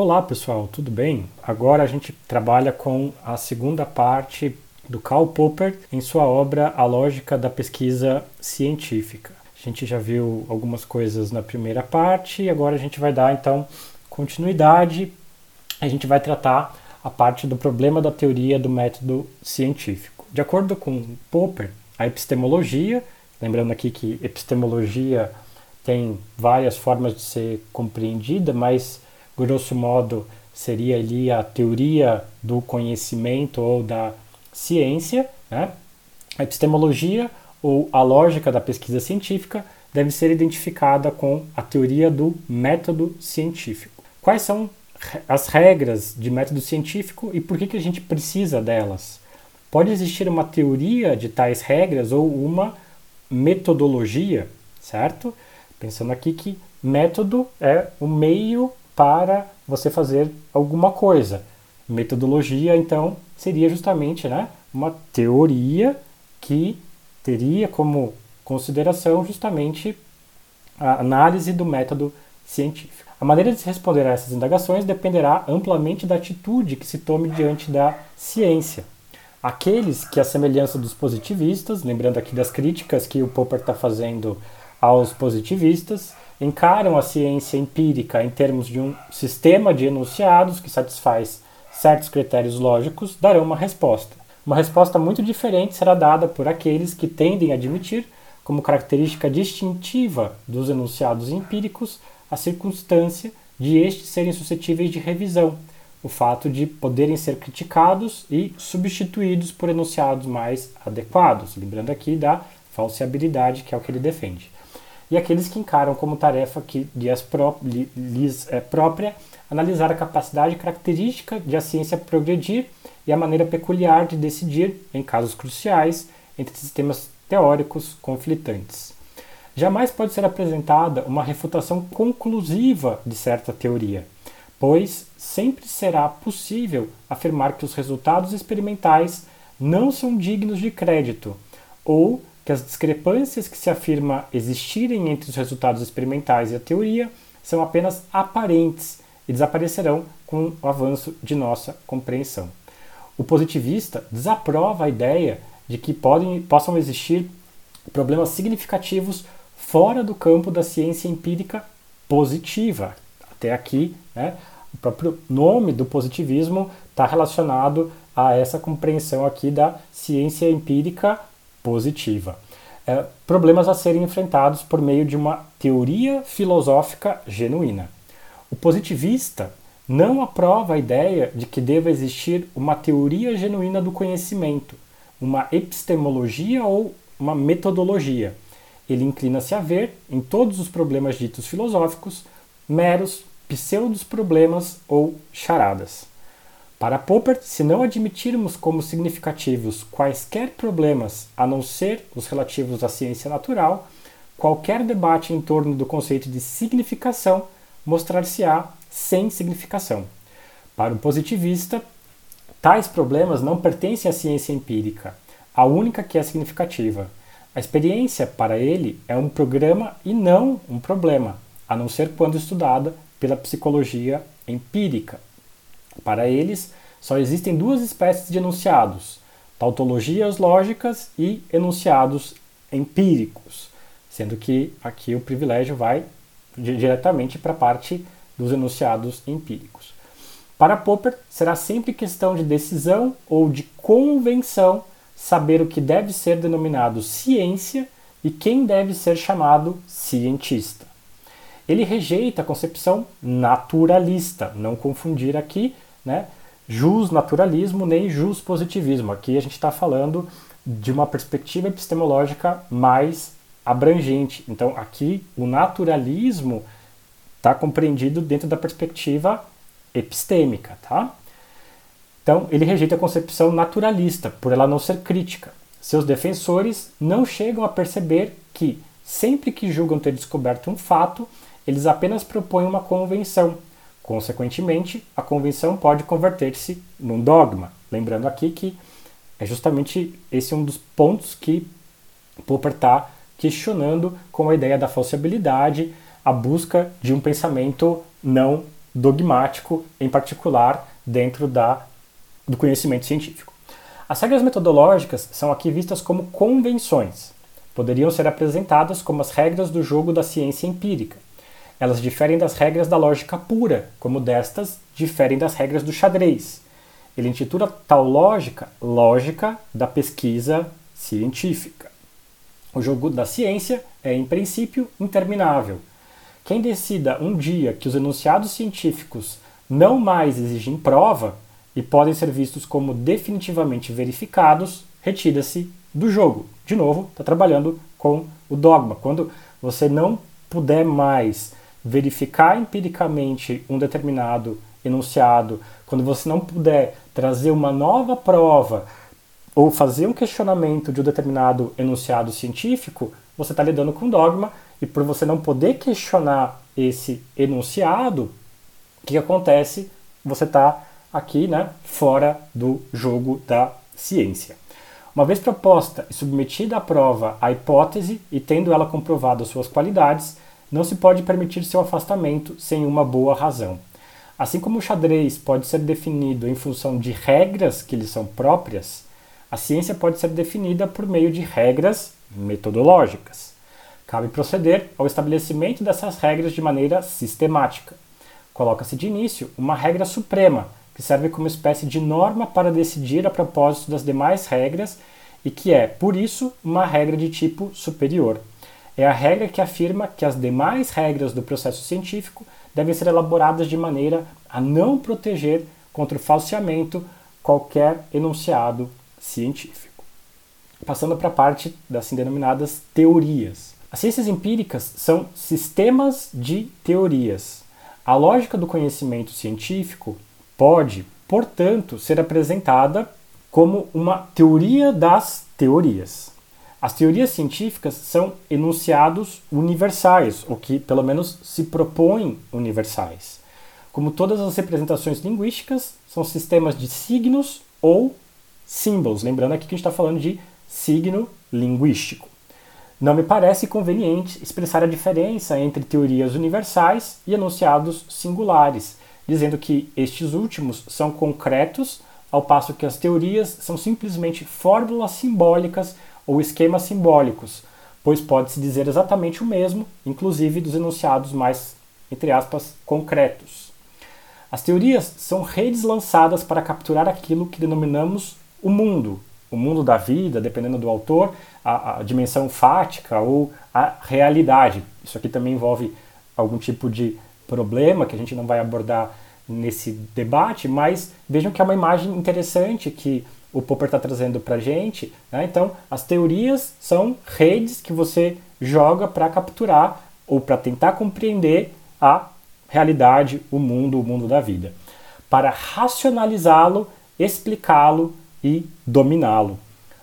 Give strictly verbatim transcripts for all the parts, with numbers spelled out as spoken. Olá pessoal, tudo bem? Agora a gente trabalha com a segunda parte do Karl Popper em sua obra A Lógica da Pesquisa Científica. A gente já viu algumas coisas na primeira parte e agora a gente vai dar então continuidade. A gente vai tratar a parte do problema da teoria do método científico. De acordo com Popper, a epistemologia, lembrando aqui que epistemologia tem várias formas de ser compreendida, mas grosso modo, seria ali a teoria do conhecimento ou da ciência, né? A epistemologia ou a lógica da pesquisa científica deve ser identificada com a teoria do método científico. Quais são as regras de método científico e por que que a gente precisa delas? Pode existir uma teoria de tais regras ou uma metodologia, certo? Pensando aqui que método é o meio para você fazer alguma coisa. Metodologia, então, seria justamente, né, uma teoria que teria como consideração justamente a análise do método científico. A maneira de se responder a essas indagações dependerá amplamente da atitude que se tome diante da ciência. Aqueles que, à semelhança dos positivistas, lembrando aqui das críticas que o Popper está fazendo aos positivistas, encaram a ciência empírica em termos de um sistema de enunciados que satisfaz certos critérios lógicos, darão uma resposta. Uma resposta muito diferente será dada por aqueles que tendem a admitir, como característica distintiva dos enunciados empíricos, a circunstância de estes serem suscetíveis de revisão, o fato de poderem ser criticados e substituídos por enunciados mais adequados, lembrando aqui da falseabilidade, que é o que ele defende. E aqueles que encaram como tarefa que lhes, pró- lhes é própria analisar a capacidade característica de a ciência progredir e a maneira peculiar de decidir, em casos cruciais, entre sistemas teóricos conflitantes. Jamais pode ser apresentada uma refutação conclusiva de certa teoria, pois sempre será possível afirmar que os resultados experimentais não são dignos de crédito, ou que as discrepâncias que se afirma existirem entre os resultados experimentais e a teoria são apenas aparentes e desaparecerão com o avanço de nossa compreensão. O positivista desaprova a ideia de que podem, possam existir problemas significativos fora do campo da ciência empírica positiva. Até aqui, né, o próprio nome do positivismo está relacionado a essa compreensão aqui da ciência empírica positiva. É, problemas a serem enfrentados por meio de uma teoria filosófica genuína. O positivista não aprova a ideia de que deva existir uma teoria genuína do conhecimento, uma epistemologia ou uma metodologia. Ele inclina-se a ver, em todos os problemas ditos filosóficos, meros pseudos problemas ou charadas. Para Popper, se não admitirmos como significativos quaisquer problemas a não ser os relativos à ciência natural, qualquer debate em torno do conceito de significação mostrar-se-á sem significação. Para o positivista, tais problemas não pertencem à ciência empírica, a única que é significativa. A experiência, para ele, é um programa e não um problema, a não ser quando estudada pela psicologia empírica. Para eles, só existem duas espécies de enunciados, tautologias lógicas e enunciados empíricos, sendo que aqui o privilégio vai diretamente para a parte dos enunciados empíricos. Para Popper, será sempre questão de decisão ou de convenção saber o que deve ser denominado ciência e quem deve ser chamado cientista. Ele rejeita a concepção naturalista, não confundir aqui, né, jus-naturalismo nem jus-positivismo. Aqui a gente está falando de uma perspectiva epistemológica mais abrangente. Então, aqui o naturalismo está compreendido dentro da perspectiva epistêmica, tá? Então, ele rejeita a concepção naturalista, por ela não ser crítica. Seus defensores não chegam a perceber que, sempre que julgam ter descoberto um fato, eles apenas propõem uma convenção. Consequentemente, a convenção pode converter-se num dogma. Lembrando aqui que é justamente esse um dos pontos que Popper está questionando com a ideia da falseabilidade, a busca de um pensamento não dogmático, em particular dentro da, do conhecimento científico. As regras metodológicas são aqui vistas como convenções. Poderiam ser apresentadas como as regras do jogo da ciência empírica. Elas diferem das regras da lógica pura, como destas diferem das regras do xadrez. Ele intitula tal lógica, lógica da pesquisa científica. O jogo da ciência é, em princípio, interminável. Quem decida um dia que os enunciados científicos não mais exigem prova e podem ser vistos como definitivamente verificados, retira-se do jogo. De novo, está trabalhando com o dogma. Quando você não puder mais verificar empiricamente um determinado enunciado, quando você não puder trazer uma nova prova ou fazer um questionamento de um determinado enunciado científico, você está lidando com dogma, e por você não poder questionar esse enunciado, o que acontece? Você está aqui, né, fora do jogo da ciência. Uma vez proposta e submetida à prova a hipótese e tendo ela comprovado suas qualidades, não se pode permitir seu afastamento sem uma boa razão. Assim como o xadrez pode ser definido em função de regras que lhe são próprias, a ciência pode ser definida por meio de regras metodológicas. Cabe proceder ao estabelecimento dessas regras de maneira sistemática. Coloca-se de início uma regra suprema, que serve como espécie de norma para decidir a propósito das demais regras e que é, por isso, uma regra de tipo superior. É a regra que afirma que as demais regras do processo científico devem ser elaboradas de maneira a não proteger contra o falseamento qualquer enunciado científico. Passando para a parte das assim denominadas teorias. As ciências empíricas são sistemas de teorias. A lógica do conhecimento científico pode, portanto, ser apresentada como uma teoria das teorias. As teorias científicas são enunciados universais, ou que, pelo menos, se propõem universais. Como todas as representações linguísticas, são sistemas de signos ou símbolos. Lembrando aqui que a gente está falando de signo linguístico. Não me parece conveniente expressar a diferença entre teorias universais e enunciados singulares, dizendo que estes últimos são concretos, ao passo que as teorias são simplesmente fórmulas simbólicas ou esquemas simbólicos, pois pode-se dizer exatamente o mesmo, inclusive dos enunciados mais, entre aspas, concretos. As teorias são redes lançadas para capturar aquilo que denominamos o mundo, o mundo da vida, dependendo do autor, a, a dimensão fática ou a realidade. Isso aqui também envolve algum tipo de problema que a gente não vai abordar nesse debate, mas vejam que é uma imagem interessante que o Popper está trazendo para a gente, né? Então, as teorias são redes que você joga para capturar ou para tentar compreender a realidade, o mundo, o mundo da vida, para racionalizá-lo, explicá-lo e dominá-lo.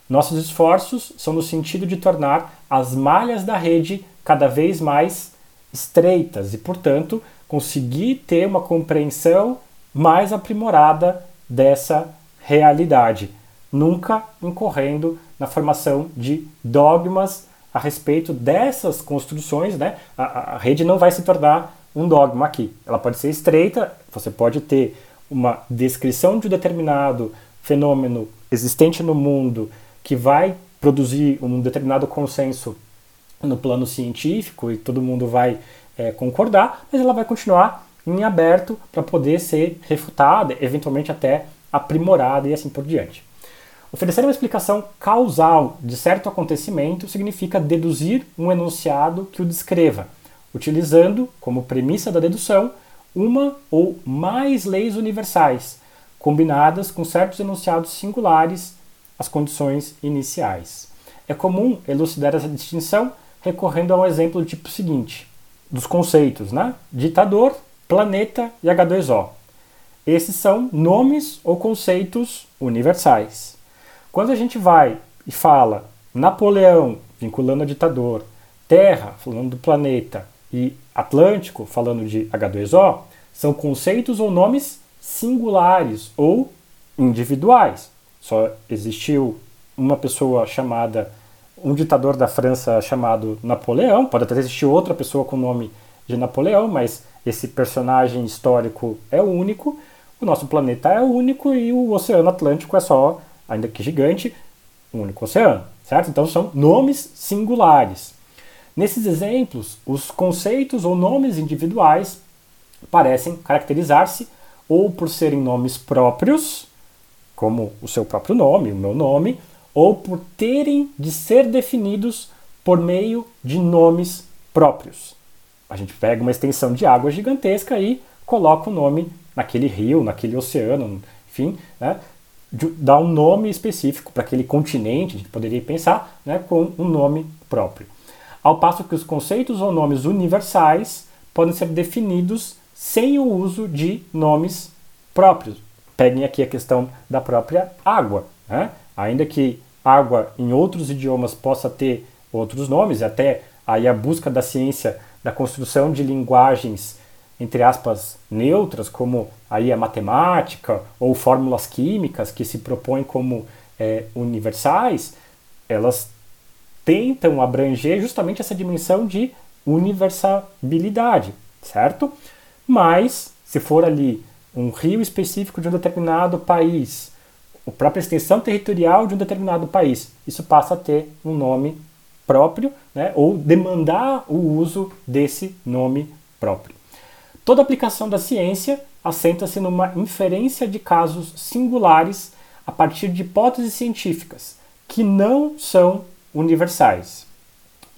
Nossos esforços são no sentido de tornar as malhas da rede cada vez mais estreitas e, portanto, conseguir ter uma compreensão mais aprimorada dessa realidade, nunca incorrendo na formação de dogmas a respeito dessas construções, né? A, a rede não vai se tornar um dogma aqui. Ela pode ser estreita, você pode ter uma descrição de um determinado fenômeno existente no mundo que vai produzir um determinado consenso no plano científico e todo mundo vai é, concordar, mas ela vai continuar em aberto para poder ser refutada, eventualmente até aprimorada e assim por diante. Oferecer uma explicação causal de certo acontecimento significa deduzir um enunciado que o descreva, utilizando como premissa da dedução uma ou mais leis universais, combinadas com certos enunciados singulares, as condições iniciais. É comum elucidar essa distinção recorrendo a um exemplo do tipo seguinte, dos conceitos, né? Ditador, planeta e agá dois ó. Esses são nomes ou conceitos universais. Quando a gente vai e fala Napoleão, vinculando a ditador, Terra, falando do planeta, e Atlântico, falando de agá dois ó, são conceitos ou nomes singulares ou individuais. Só existiu uma pessoa chamada, um ditador da França chamado Napoleão, pode até existir outra pessoa com o nome de Napoleão, mas esse personagem histórico é único, o nosso planeta é único e o Oceano Atlântico é só, ainda que gigante, um único oceano, certo? Então são nomes singulares. Nesses exemplos, os conceitos ou nomes individuais parecem caracterizar-se ou por serem nomes próprios, como o seu próprio nome, o meu nome, ou por terem de ser definidos por meio de nomes próprios. A gente pega uma extensão de água gigantesca e coloca o nome naquele rio, naquele oceano, enfim, né? Dá um nome específico para aquele continente, a gente poderia pensar, né, com um nome próprio. Ao passo que os conceitos ou nomes universais podem ser definidos sem o uso de nomes próprios. Peguem aqui a questão da própria água, né? Ainda que água em outros idiomas possa ter outros nomes, até aí a busca da ciência da construção de linguagens, entre aspas, neutras, como aí a matemática ou fórmulas químicas que se propõem como é, universais, elas tentam abranger justamente essa dimensão de universalidade, certo? Mas, se for ali um rio específico de um determinado país, a própria extensão territorial de um determinado país, isso passa a ter um nome próprio, né, ou demandar o uso desse nome próprio. Toda aplicação da ciência assenta-se numa inferência de casos singulares a partir de hipóteses científicas que não são universais.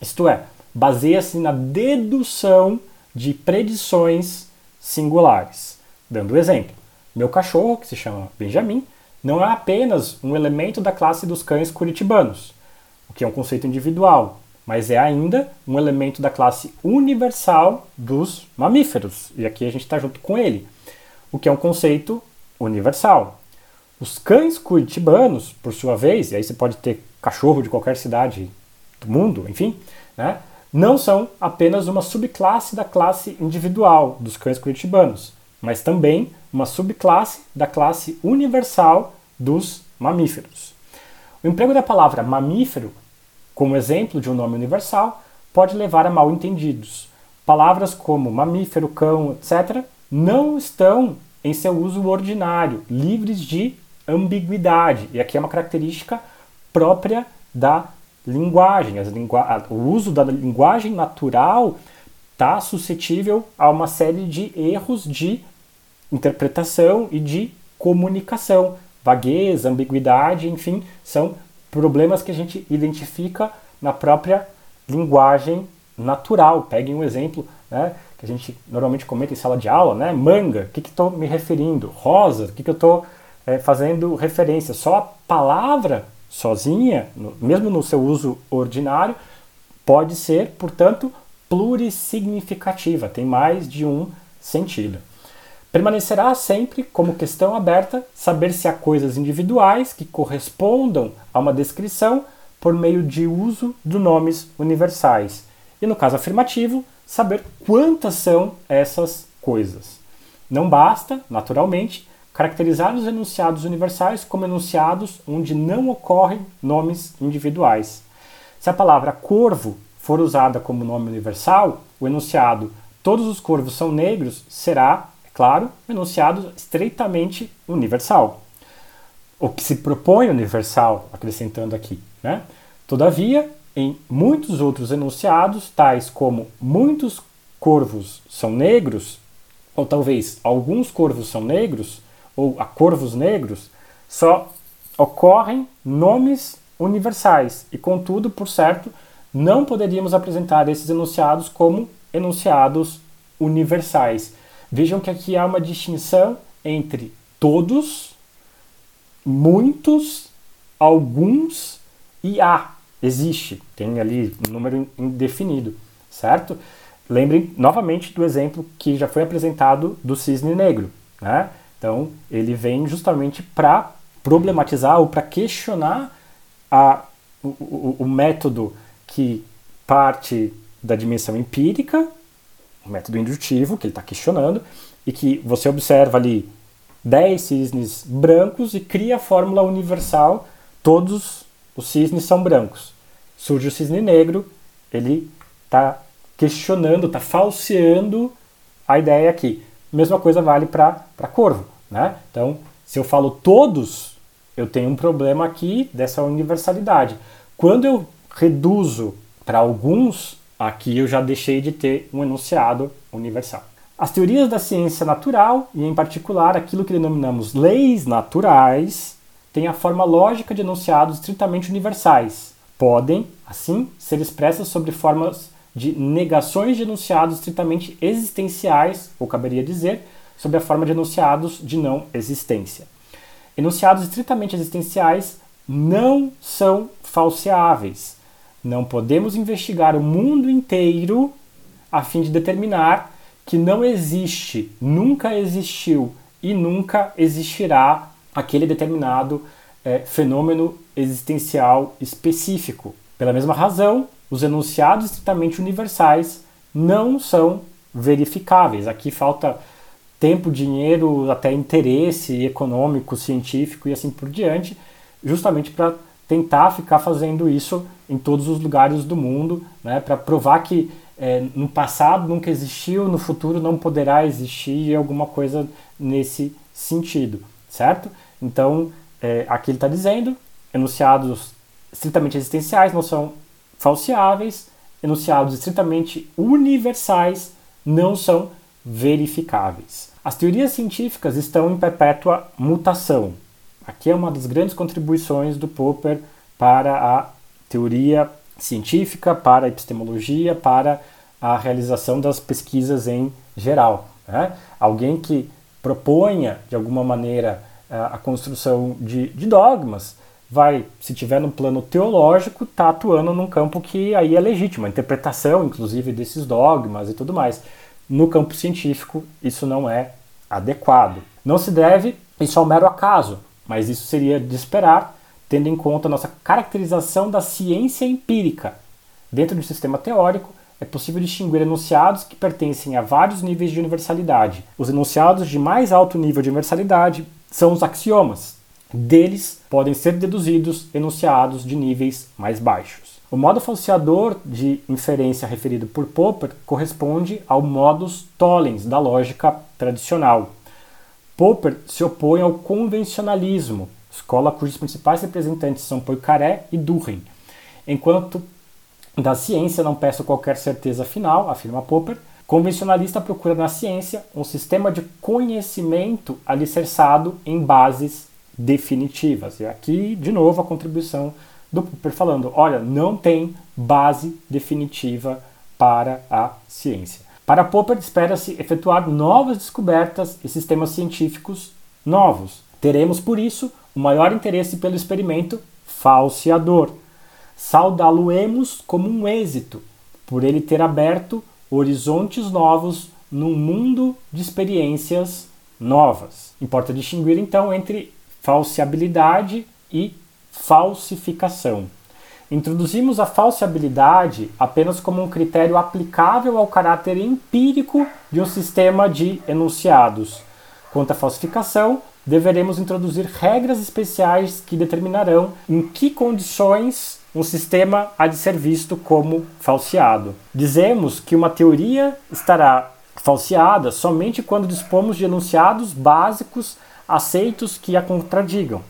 Isto é, baseia-se na dedução de predições singulares. Dando um exemplo, meu cachorro, que se chama Benjamin, não é apenas um elemento da classe dos cães curitibanos, o que é um conceito individual, mas é ainda um elemento da classe universal dos mamíferos. E aqui a gente está junto com ele, o que é um conceito universal. Os cães curitibanos, por sua vez, e aí você pode ter cachorro de qualquer cidade do mundo, enfim, né, não são apenas uma subclasse da classe individual dos cães curitibanos, mas também uma subclasse da classe universal dos mamíferos. O emprego da palavra mamífero como exemplo de um nome universal, pode levar a mal-entendidos. Palavras como mamífero, cão, etcétera, não estão em seu uso ordinário, livres de ambiguidade. E aqui é uma característica própria da linguagem. As lingu... O uso da linguagem natural está suscetível a uma série de erros de interpretação e de comunicação. Vagueza, ambiguidade, enfim, são problemas que a gente identifica na própria linguagem natural. Peguem um exemplo, né, que a gente normalmente comenta em sala de aula, né? Manga, o que que estou me referindo? Rosa, o que que eu estou é, fazendo referência? Só a palavra sozinha, no, mesmo no seu uso ordinário, pode ser, portanto, plurissignificativa, tem mais de um sentido. Permanecerá sempre como questão aberta saber se há coisas individuais que correspondam a uma descrição por meio de uso de nomes universais. E no caso afirmativo, saber quantas são essas coisas. Não basta, naturalmente, caracterizar os enunciados universais como enunciados onde não ocorrem nomes individuais. Se a palavra corvo for usada como nome universal, o enunciado "todos os corvos são negros" será, claro, enunciado estreitamente universal. O que se propõe universal, acrescentando aqui, né? Todavia, em muitos outros enunciados, tais como muitos corvos são negros, ou talvez alguns corvos são negros, ou há corvos negros, só ocorrem nomes universais. E, contudo, por certo, não poderíamos apresentar esses enunciados como enunciados universais. Vejam que aqui há uma distinção entre todos, muitos, alguns e há. Existe, tem ali um número indefinido, certo? Lembrem novamente do exemplo que já foi apresentado do cisne negro, né? Então, ele vem justamente para problematizar ou para questionar a, o, o, o método que parte da dimensão empírica, o método indutivo, que ele está questionando, e que você observa ali dez cisnes brancos e cria a fórmula universal, todos os cisnes são brancos. Surge o cisne negro, ele está questionando, está falseando a ideia aqui. Mesma coisa vale para corvo, né? Então, se eu falo todos, eu tenho um problema aqui dessa universalidade. Quando eu reduzo para alguns, aqui eu já deixei de ter um enunciado universal. As teorias da ciência natural, e em particular aquilo que denominamos leis naturais, têm a forma lógica de enunciados estritamente universais. Podem, assim, ser expressas sob formas de negações de enunciados estritamente existenciais, ou caberia dizer, sob a forma de enunciados de não existência. Enunciados estritamente existenciais não são falseáveis. Não podemos investigar o mundo inteiro a fim de determinar que não existe, nunca existiu e nunca existirá aquele determinado é, fenômeno existencial específico. Pela mesma razão, os enunciados estritamente universais não são verificáveis. Aqui falta tempo, dinheiro, até interesse econômico, científico e assim por diante, justamente para tentar ficar fazendo isso em todos os lugares do mundo, né, para provar que É, no passado nunca existiu, no futuro não poderá existir alguma coisa nesse sentido, certo? Então, é, aqui ele está dizendo, enunciados estritamente existenciais não são falseáveis, enunciados estritamente universais não são verificáveis. As teorias científicas estão em perpétua mutação. Aqui é uma das grandes contribuições do Popper para a teoria científica, para a epistemologia, para a realização das pesquisas em geral, né? Alguém que proponha, de alguma maneira, a construção de, de dogmas, vai, se tiver no plano teológico, tá atuando num campo que aí é legítimo, a interpretação, inclusive, desses dogmas e tudo mais. No campo científico, isso não é adequado. Não se deve, isso é um mero acaso, mas isso seria de esperar, tendo em conta a nossa caracterização da ciência empírica. Dentro do sistema teórico, é possível distinguir enunciados que pertencem a vários níveis de universalidade. Os enunciados de mais alto nível de universalidade são os axiomas. Deles podem ser deduzidos enunciados de níveis mais baixos. O modo falseador de inferência referido por Popper corresponde ao modus tollens da lógica tradicional. Popper se opõe ao convencionalismo, escola cujos principais representantes são Poincaré e Duhem. Enquanto da ciência não peço qualquer certeza final, afirma Popper, convencionalista procura na ciência um sistema de conhecimento alicerçado em bases definitivas. E aqui, de novo, a contribuição do Popper falando, olha, não tem base definitiva para a ciência. Para Popper, espera-se efetuar novas descobertas e sistemas científicos novos. Teremos, por isso, o maior interesse pelo experimento falseador. Saudá-lo-emos como um êxito, por ele ter aberto horizontes novos num mundo de experiências novas. Importa distinguir, então, entre falseabilidade e falsificação. Introduzimos a falseabilidade apenas como um critério aplicável ao caráter empírico de um sistema de enunciados. Quanto à falsificação, deveremos introduzir regras especiais que determinarão em que condições um sistema há de ser visto como falseado. Dizemos que uma teoria estará falseada somente quando dispomos de enunciados básicos aceitos que a contradigam.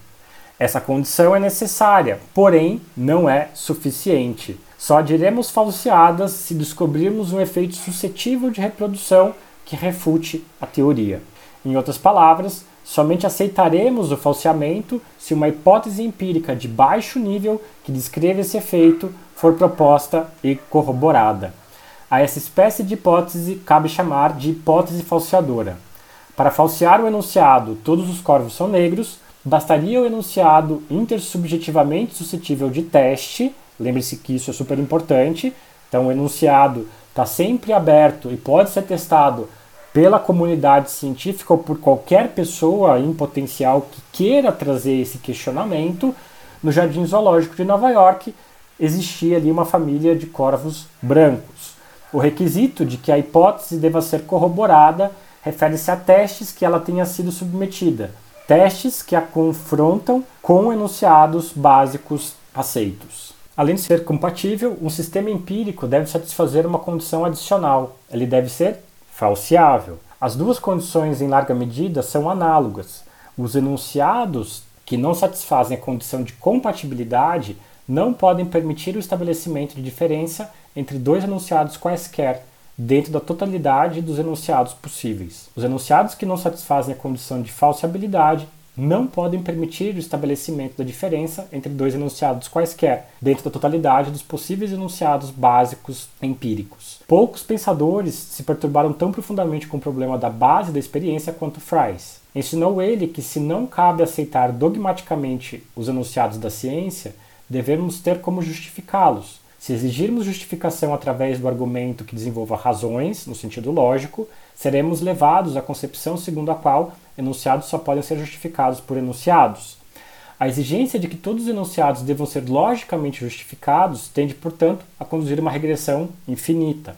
Essa condição é necessária, porém não é suficiente. Só diremos falseadas se descobrirmos um efeito suscetível de reprodução que refute a teoria. Em outras palavras, somente aceitaremos o falseamento se uma hipótese empírica de baixo nível que descreve esse efeito for proposta e corroborada. A essa espécie de hipótese cabe chamar de hipótese falseadora. Para falsear o enunciado "todos os corvos são negros", bastaria o enunciado intersubjetivamente suscetível de teste, lembre-se que isso é super importante, então o enunciado está sempre aberto e pode ser testado pela comunidade científica ou por qualquer pessoa em potencial que queira trazer esse questionamento. No Jardim Zoológico de Nova York existia ali uma família de corvos brancos. O requisito de que a hipótese deva ser corroborada refere-se a testes que ela tenha sido submetida, testes que a confrontam com enunciados básicos aceitos. Além de ser compatível, um sistema empírico deve satisfazer uma condição adicional, ele deve ser falseável. As duas condições, em larga medida, são análogas. Os enunciados que não satisfazem a condição de compatibilidade não podem permitir o estabelecimento de diferença entre dois enunciados quaisquer, dentro da totalidade dos enunciados possíveis. Os enunciados que não satisfazem a condição de falseabilidade não podem permitir o estabelecimento da diferença entre dois enunciados quaisquer, dentro da totalidade dos possíveis enunciados básicos empíricos. Poucos pensadores se perturbaram tão profundamente com o problema da base da experiência quanto Fries. Ensinou ele que, se não cabe aceitar dogmaticamente os enunciados da ciência, devemos ter como justificá-los. Se exigirmos justificação através do argumento que desenvolva razões, no sentido lógico, seremos levados à concepção segundo a qual enunciados só podem ser justificados por enunciados. A exigência de que todos os enunciados devam ser logicamente justificados tende, portanto, a conduzir a uma regressão infinita.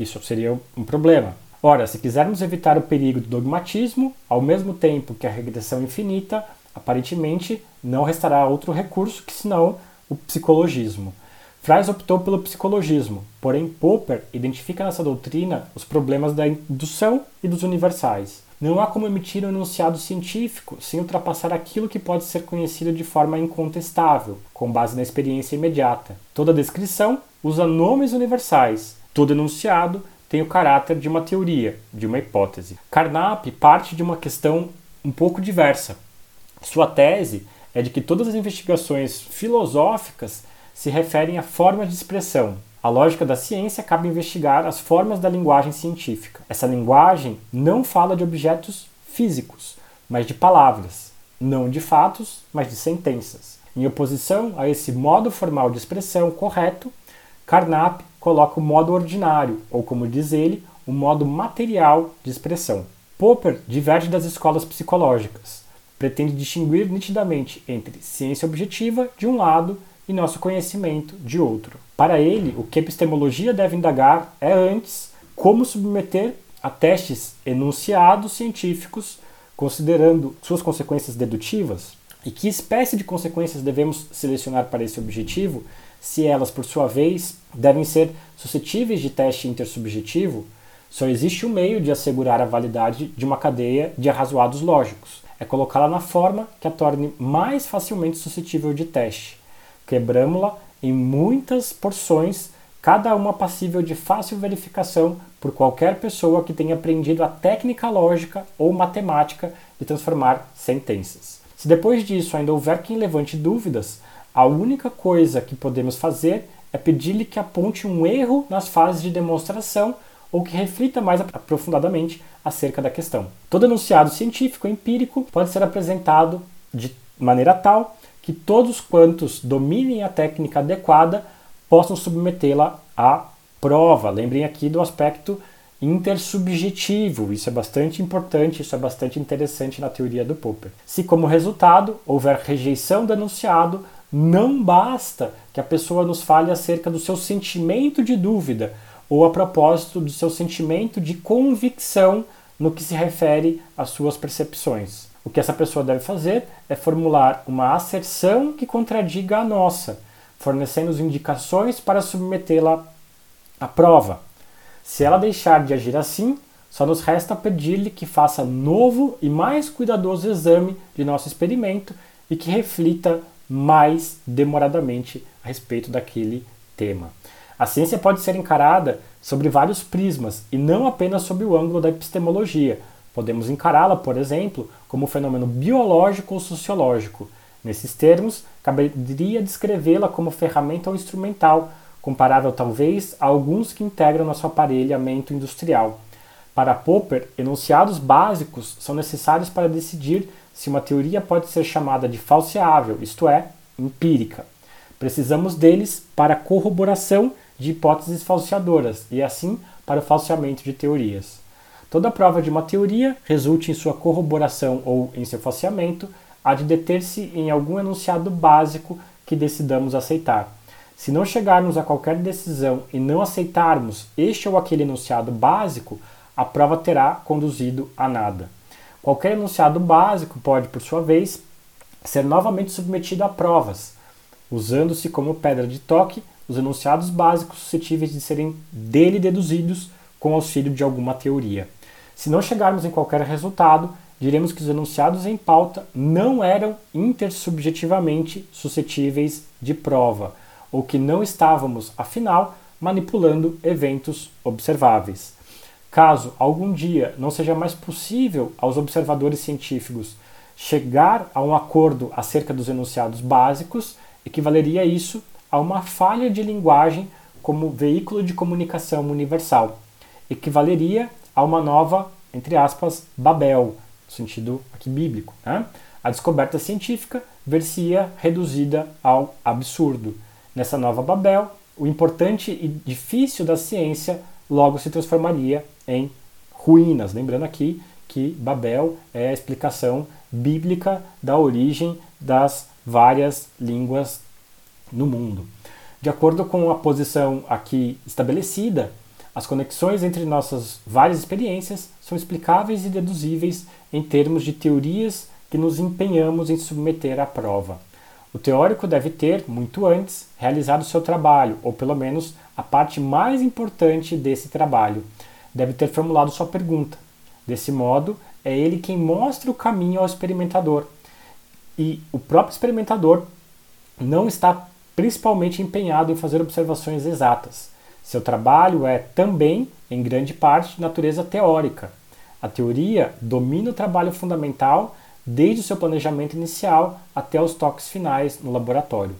Isso seria um problema. Ora, se quisermos evitar o perigo do dogmatismo, ao mesmo tempo que a regressão infinita, aparentemente não restará outro recurso que senão o psicologismo. Fries optou pelo psicologismo, porém Popper identifica nessa doutrina os problemas da indução e dos universais. Não há como emitir um enunciado científico sem ultrapassar aquilo que pode ser conhecido de forma incontestável, com base na experiência imediata. Toda descrição usa nomes universais. Todo enunciado tem o caráter de uma teoria, de uma hipótese. Carnap parte de uma questão um pouco diversa. Sua tese é de que todas as investigações filosóficas se referem a formas de expressão. A lógica da ciência cabe investigar as formas da linguagem científica. Essa linguagem não fala de objetos físicos, mas de palavras. Não de fatos, mas de sentenças. Em oposição a esse modo formal de expressão correto, Carnap coloca o modo ordinário, ou como diz ele, o modo material de expressão. Popper diverge das escolas psicológicas. Pretende distinguir nitidamente entre ciência objetiva, de um lado, e nosso conhecimento de outro. Para ele, o que a epistemologia deve indagar é, antes, como submeter a testes enunciados científicos, considerando suas consequências dedutivas, e que espécie de consequências devemos selecionar para esse objetivo, se elas, por sua vez, devem ser suscetíveis de teste intersubjetivo. Só existe um meio de assegurar a validade de uma cadeia de arrazoados lógicos, é colocá-la na forma que a torne mais facilmente suscetível de teste. Quebramo-la em muitas porções, cada uma passível de fácil verificação por qualquer pessoa que tenha aprendido a técnica lógica ou matemática de transformar sentenças. Se depois disso ainda houver quem levante dúvidas, a única coisa que podemos fazer é pedir-lhe que aponte um erro nas fases de demonstração ou que reflita mais aprofundadamente acerca da questão. Todo enunciado científico empírico pode ser apresentado de maneira tal que todos quantos dominem a técnica adequada possam submetê-la à prova. Lembrem aqui do aspecto intersubjetivo. Isso é bastante importante, isso é bastante interessante na teoria do Popper. Se, como resultado, houver rejeição do enunciado, não basta que a pessoa nos fale acerca do seu sentimento de dúvida ou a propósito do seu sentimento de convicção no que se refere às suas percepções. O que essa pessoa deve fazer é formular uma asserção que contradiga a nossa, fornecendo-nos indicações para submetê-la à prova. Se ela deixar de agir assim, só nos resta pedir-lhe que faça novo e mais cuidadoso exame de nosso experimento e que reflita mais demoradamente a respeito daquele tema. A ciência pode ser encarada sobre vários prismas e não apenas sob o ângulo da epistemologia. Podemos encará-la, por exemplo, como um fenômeno biológico ou sociológico. Nesses termos, caberia descrevê-la como ferramenta ou instrumental, comparável talvez a alguns que integram nosso aparelhamento industrial. Para Popper, enunciados básicos são necessários para decidir se uma teoria pode ser chamada de falseável, isto é, empírica. Precisamos deles para a corroboração de hipóteses falseadoras e, assim, para o falseamento de teorias. Toda prova de uma teoria resulte em sua corroboração ou em seu falseamento, há de deter-se em algum enunciado básico que decidamos aceitar. Se não chegarmos a qualquer decisão e não aceitarmos este ou aquele enunciado básico, a prova terá conduzido a nada. Qualquer enunciado básico pode, por sua vez, ser novamente submetido a provas, usando-se como pedra de toque os enunciados básicos suscetíveis de serem dele deduzidos, com auxílio de alguma teoria. Se não chegarmos em qualquer resultado, diremos que os enunciados em pauta não eram intersubjetivamente suscetíveis de prova, ou que não estávamos, afinal, manipulando eventos observáveis. Caso algum dia não seja mais possível aos observadores científicos chegar a um acordo acerca dos enunciados básicos, equivaleria isso a uma falha de linguagem como veículo de comunicação universal. Equivaleria a uma nova, entre aspas, Babel, no sentido aqui bíblico, né? A descoberta científica ver-se-ia reduzida ao absurdo. Nessa nova Babel, o importante e difícil da ciência logo se transformaria em ruínas. Lembrando aqui que Babel é a explicação bíblica da origem das várias línguas no mundo. De acordo com a posição aqui estabelecida, as conexões entre nossas várias experiências são explicáveis e deduzíveis em termos de teorias que nos empenhamos em submeter à prova. O teórico deve ter, muito antes, realizado seu trabalho, ou pelo menos a parte mais importante desse trabalho. Deve ter formulado sua pergunta. Desse modo, é ele quem mostra o caminho ao experimentador. E o próprio experimentador não está principalmente empenhado em fazer observações exatas. Seu trabalho é também, em grande parte, de natureza teórica. A teoria domina o trabalho fundamental desde o seu planejamento inicial até os toques finais no laboratório.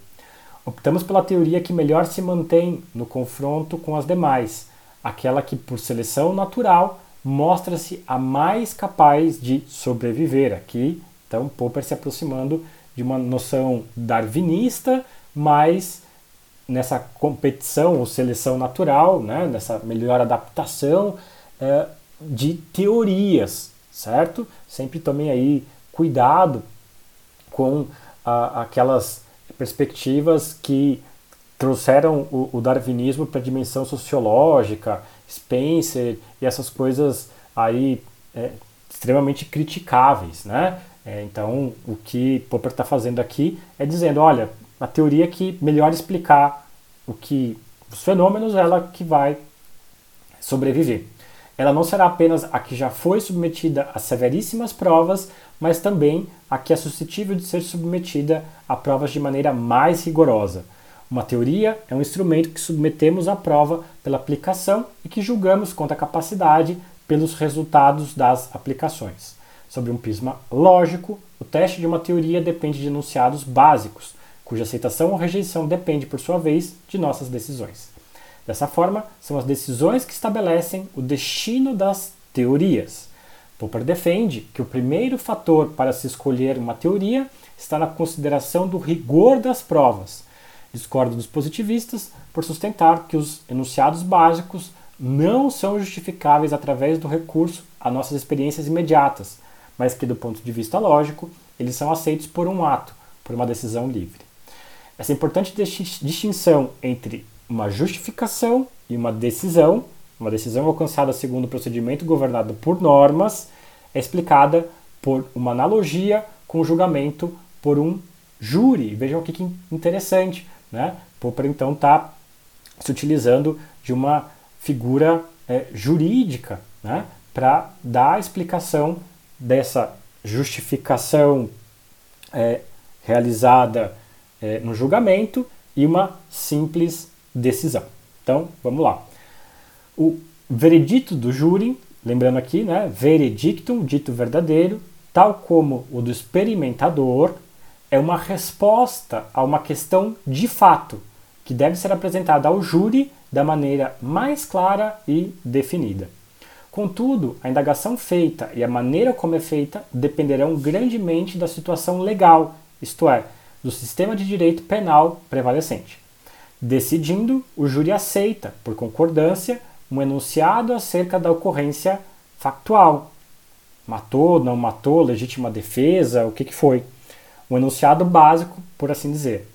Optamos pela teoria que melhor se mantém no confronto com as demais, aquela que, por seleção natural, mostra-se a mais capaz de sobreviver. Aqui, então, Popper se aproximando de uma noção darwinista, mas nessa competição ou seleção natural, né, nessa melhor adaptação é, de teorias, certo? Sempre tomem aí cuidado com ah, aquelas perspectivas que trouxeram o, o darwinismo para a dimensão sociológica, Spencer e essas coisas aí é, extremamente criticáveis, né? É, então, o que Popper está fazendo aqui é dizendo, olha, a teoria que melhor explicar o que, os fenômenos, ela que vai sobreviver. Ela não será apenas a que já foi submetida a severíssimas provas, mas também a que é suscetível de ser submetida a provas de maneira mais rigorosa. Uma teoria é um instrumento que submetemos à prova pela aplicação e que julgamos quanto à capacidade pelos resultados das aplicações. Sobre um prisma lógico, o teste de uma teoria depende de enunciados básicos, cuja aceitação ou rejeição depende, por sua vez, de nossas decisões. Dessa forma, são as decisões que estabelecem o destino das teorias. Popper defende que o primeiro fator para se escolher uma teoria está na consideração do rigor das provas. Discorda dos positivistas por sustentar que os enunciados básicos não são justificáveis através do recurso a nossas experiências imediatas, mas que, do ponto de vista lógico, eles são aceitos por um ato, por uma decisão livre. Essa importante distinção entre uma justificação e uma decisão, uma decisão alcançada segundo o procedimento governado por normas, é explicada por uma analogia com o julgamento por um júri. Vejam que interessante, né? Popper, então, está se utilizando de uma figura é, jurídica, né, para dar a explicação dessa justificação é, realizada é, no julgamento e uma simples decisão. Então, vamos lá. O veredicto do júri, lembrando aqui, né, veredictum, dito verdadeiro, tal como o do experimentador, é uma resposta a uma questão de fato, que deve ser apresentada ao júri da maneira mais clara e definida. Contudo, a indagação feita e a maneira como é feita dependerão grandemente da situação legal, isto é, do sistema de direito penal prevalecente. Decidindo, o júri aceita, por concordância, um enunciado acerca da ocorrência factual. Matou, não matou, legítima defesa, o que que foi? Um enunciado básico, por assim dizer.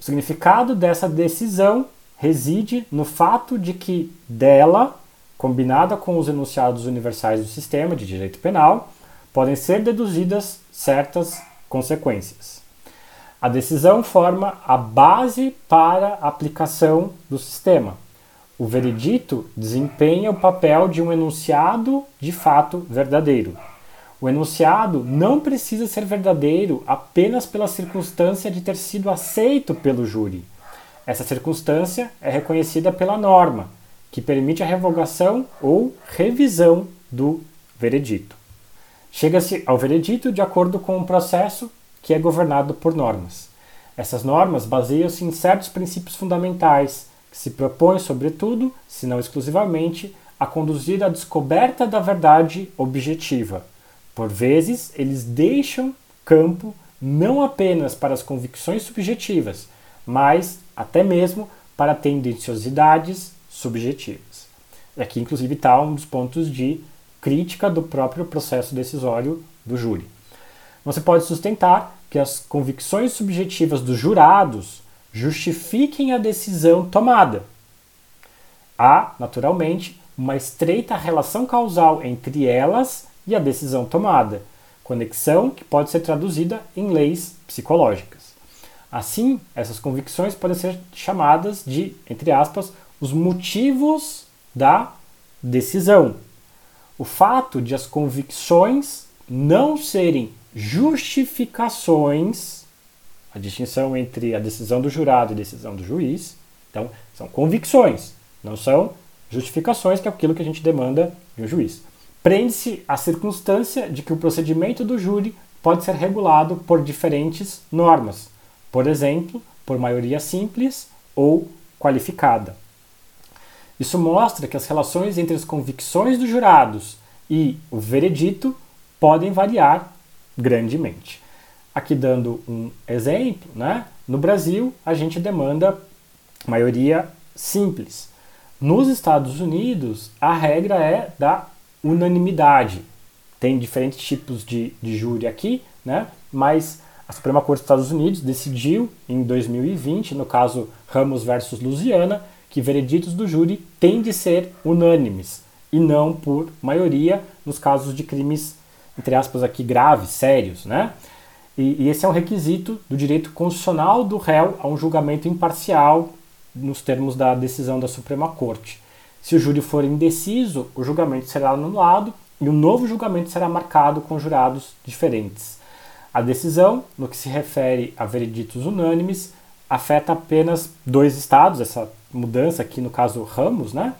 O significado dessa decisão reside no fato de que dela, combinada com os enunciados universais do sistema de direito penal, podem ser deduzidas certas consequências. A decisão forma a base para a aplicação do sistema. O veredito desempenha o papel de um enunciado de fato verdadeiro. O enunciado não precisa ser verdadeiro apenas pela circunstância de ter sido aceito pelo júri. Essa circunstância é reconhecida pela norma, que permite a revogação ou revisão do veredito. Chega-se ao veredito de acordo com um processo que é governado por normas. Essas normas baseiam-se em certos princípios fundamentais, se propõe, sobretudo, se não exclusivamente, a conduzir à descoberta da verdade objetiva. Por vezes, eles deixam campo não apenas para as convicções subjetivas, mas até mesmo para tendenciosidades subjetivas. E aqui, inclusive, está um dos pontos de crítica do próprio processo decisório do júri. Você pode sustentar que as convicções subjetivas dos jurados justifiquem a decisão tomada. Há, naturalmente, uma estreita relação causal entre elas e a decisão tomada, conexão que pode ser traduzida em leis psicológicas. Assim, essas convicções podem ser chamadas de, entre aspas, os motivos da decisão. O fato de as convicções não serem justificações, a distinção entre a decisão do jurado e a decisão do juiz, então, são convicções, não são justificações, que é aquilo que a gente demanda de um juiz. Prende-se a circunstância de que o procedimento do júri pode ser regulado por diferentes normas, por exemplo, por maioria simples ou qualificada. Isso mostra que as relações entre as convicções dos jurados e o veredito podem variar grandemente. Aqui dando um exemplo, né? No Brasil a gente demanda maioria simples. Nos Estados Unidos a regra é da unanimidade. Tem diferentes tipos de, de júri aqui, né? Mas a Suprema Corte dos Estados Unidos decidiu em dois mil e vinte, no caso Ramos versus Louisiana, que vereditos do júri têm de ser unânimes e não por maioria nos casos de crimes, entre aspas aqui, graves, sérios, né? E esse é um requisito do direito constitucional do réu a um julgamento imparcial nos termos da decisão da Suprema Corte. Se o júri for indeciso, o julgamento será anulado e um novo julgamento será marcado com jurados diferentes. A decisão, no que se refere a vereditos unânimes, afeta apenas dois estados, essa mudança aqui no caso Ramos, né?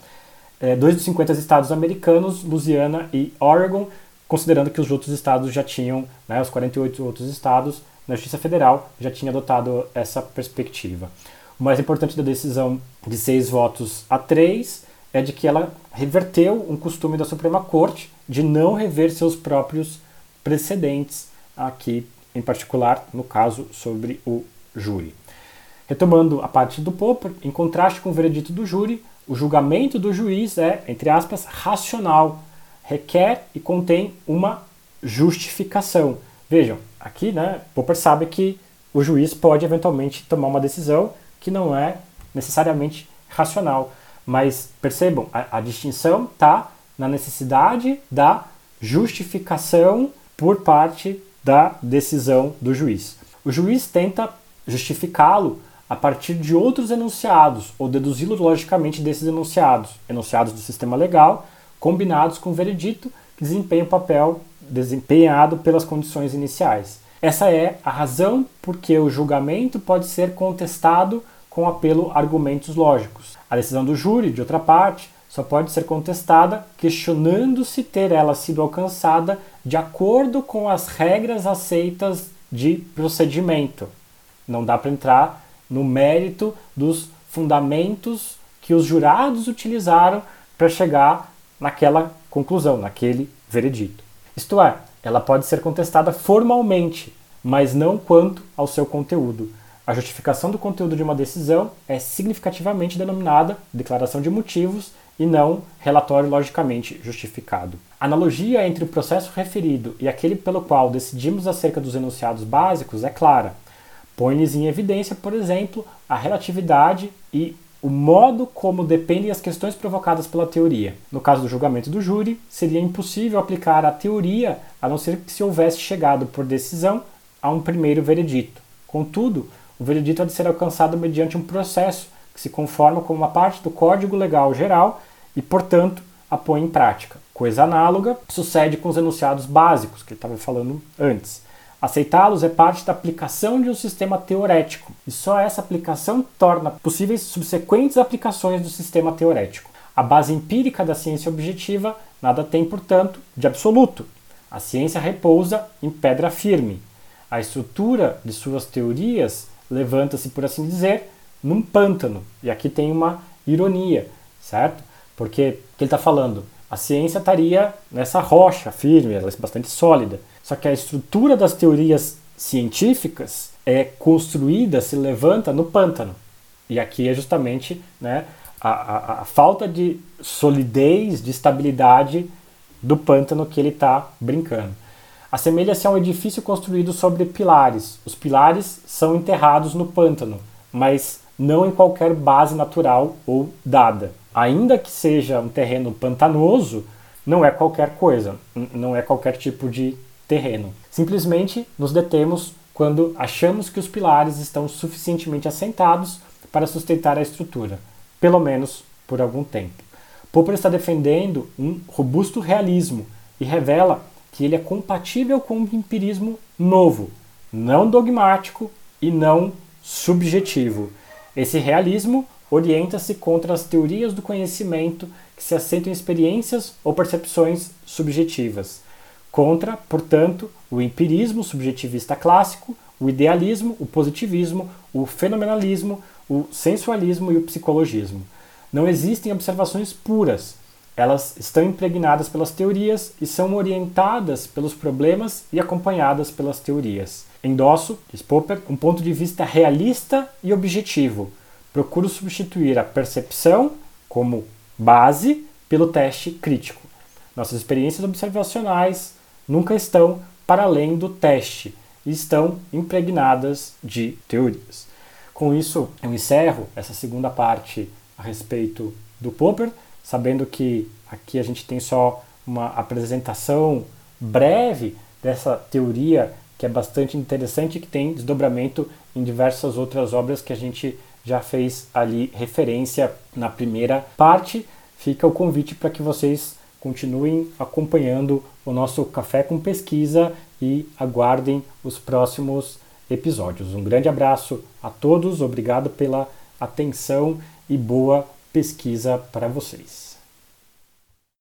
É, dois dos cinquenta estados americanos, Louisiana e Oregon, considerando que os outros estados já tinham, né, os quarenta e oito outros estados, na Justiça Federal, já tinha adotado essa perspectiva. O mais importante da decisão de seis votos a três é de que ela reverteu um costume da Suprema Corte de não rever seus próprios precedentes, aqui em particular, no caso, sobre o júri. Retomando a parte do Popper, em contraste com o veredito do júri, o julgamento do juiz é, entre aspas, racional, requer e contém uma justificação. Vejam, aqui, né, Popper sabe que o juiz pode eventualmente tomar uma decisão que não é necessariamente racional. Mas percebam, a, a distinção está na necessidade da justificação por parte da decisão do juiz. O juiz tenta justificá-lo a partir de outros enunciados, ou deduzi-lo logicamente desses enunciados, enunciados do sistema legal, combinados com o veredito que desempenha o papel desempenhado pelas condições iniciais. Essa é a razão por que o julgamento pode ser contestado com apelo a argumentos lógicos. A decisão do júri, de outra parte, só pode ser contestada questionando-se ter ela sido alcançada de acordo com as regras aceitas de procedimento. Não dá para entrar no mérito dos fundamentos que os jurados utilizaram para chegar naquela conclusão, naquele veredito. Isto é, ela pode ser contestada formalmente, mas não quanto ao seu conteúdo. A justificação do conteúdo de uma decisão é significativamente denominada declaração de motivos e não relatório logicamente justificado. A analogia entre o processo referido e aquele pelo qual decidimos acerca dos enunciados básicos é clara. Põe-lhes em evidência, por exemplo, a relatividade e o modo como dependem as questões provocadas pela teoria. No caso do julgamento do júri, seria impossível aplicar a teoria a não ser que se houvesse chegado por decisão a um primeiro veredito. Contudo, o veredito há de ser alcançado mediante um processo que se conforma com uma parte do Código Legal Geral e, portanto, a põe em prática. Coisa análoga sucede com os enunciados básicos, que eu estava falando antes. Aceitá-los é parte da aplicação de um sistema teorético, e só essa aplicação torna possíveis subsequentes aplicações do sistema teorético. A base empírica da ciência objetiva nada tem, portanto, de absoluto. A ciência repousa em pedra firme. A estrutura de suas teorias levanta-se, por assim dizer, num pântano. E aqui tem uma ironia, certo? Porque o que ele está falando? A ciência estaria nessa rocha firme, ela é bastante sólida. Só que a estrutura das teorias científicas é construída, se levanta no pântano. E aqui é justamente, né, A, a, a falta de solidez, de estabilidade do pântano que ele está brincando. Assemelha-se a um edifício construído sobre pilares. Os pilares são enterrados no pântano, mas não em qualquer base natural ou dada. Ainda que seja um terreno pantanoso, não é qualquer coisa, não é qualquer tipo de terreno. Simplesmente nos detemos quando achamos que os pilares estão suficientemente assentados para sustentar a estrutura, pelo menos por algum tempo. Popper está defendendo um robusto realismo e revela que ele é compatível com um empirismo novo, não dogmático e não subjetivo. Esse realismo orienta-se contra as teorias do conhecimento que se assentam em experiências ou percepções subjetivas. Contra, portanto, o empirismo subjetivista clássico, o idealismo, o positivismo, o fenomenalismo, o sensualismo e o psicologismo. Não existem observações puras. Elas estão impregnadas pelas teorias e são orientadas pelos problemas e acompanhadas pelas teorias. Endosso, diz Popper, um ponto de vista realista e objetivo. Procuro substituir a percepção como base pelo teste crítico. Nossas experiências observacionais nunca estão para além do teste e estão impregnadas de teorias. Com isso, eu encerro essa segunda parte a respeito do Popper, sabendo que aqui a gente tem só uma apresentação breve dessa teoria que é bastante interessante e que tem desdobramento em diversas outras obras que a gente já fez ali referência na primeira parte. Fica o convite para que vocês continuem acompanhando o nosso Café com Pesquisa e aguardem os próximos episódios. Um grande abraço a todos, obrigado pela atenção e boa pesquisa para vocês.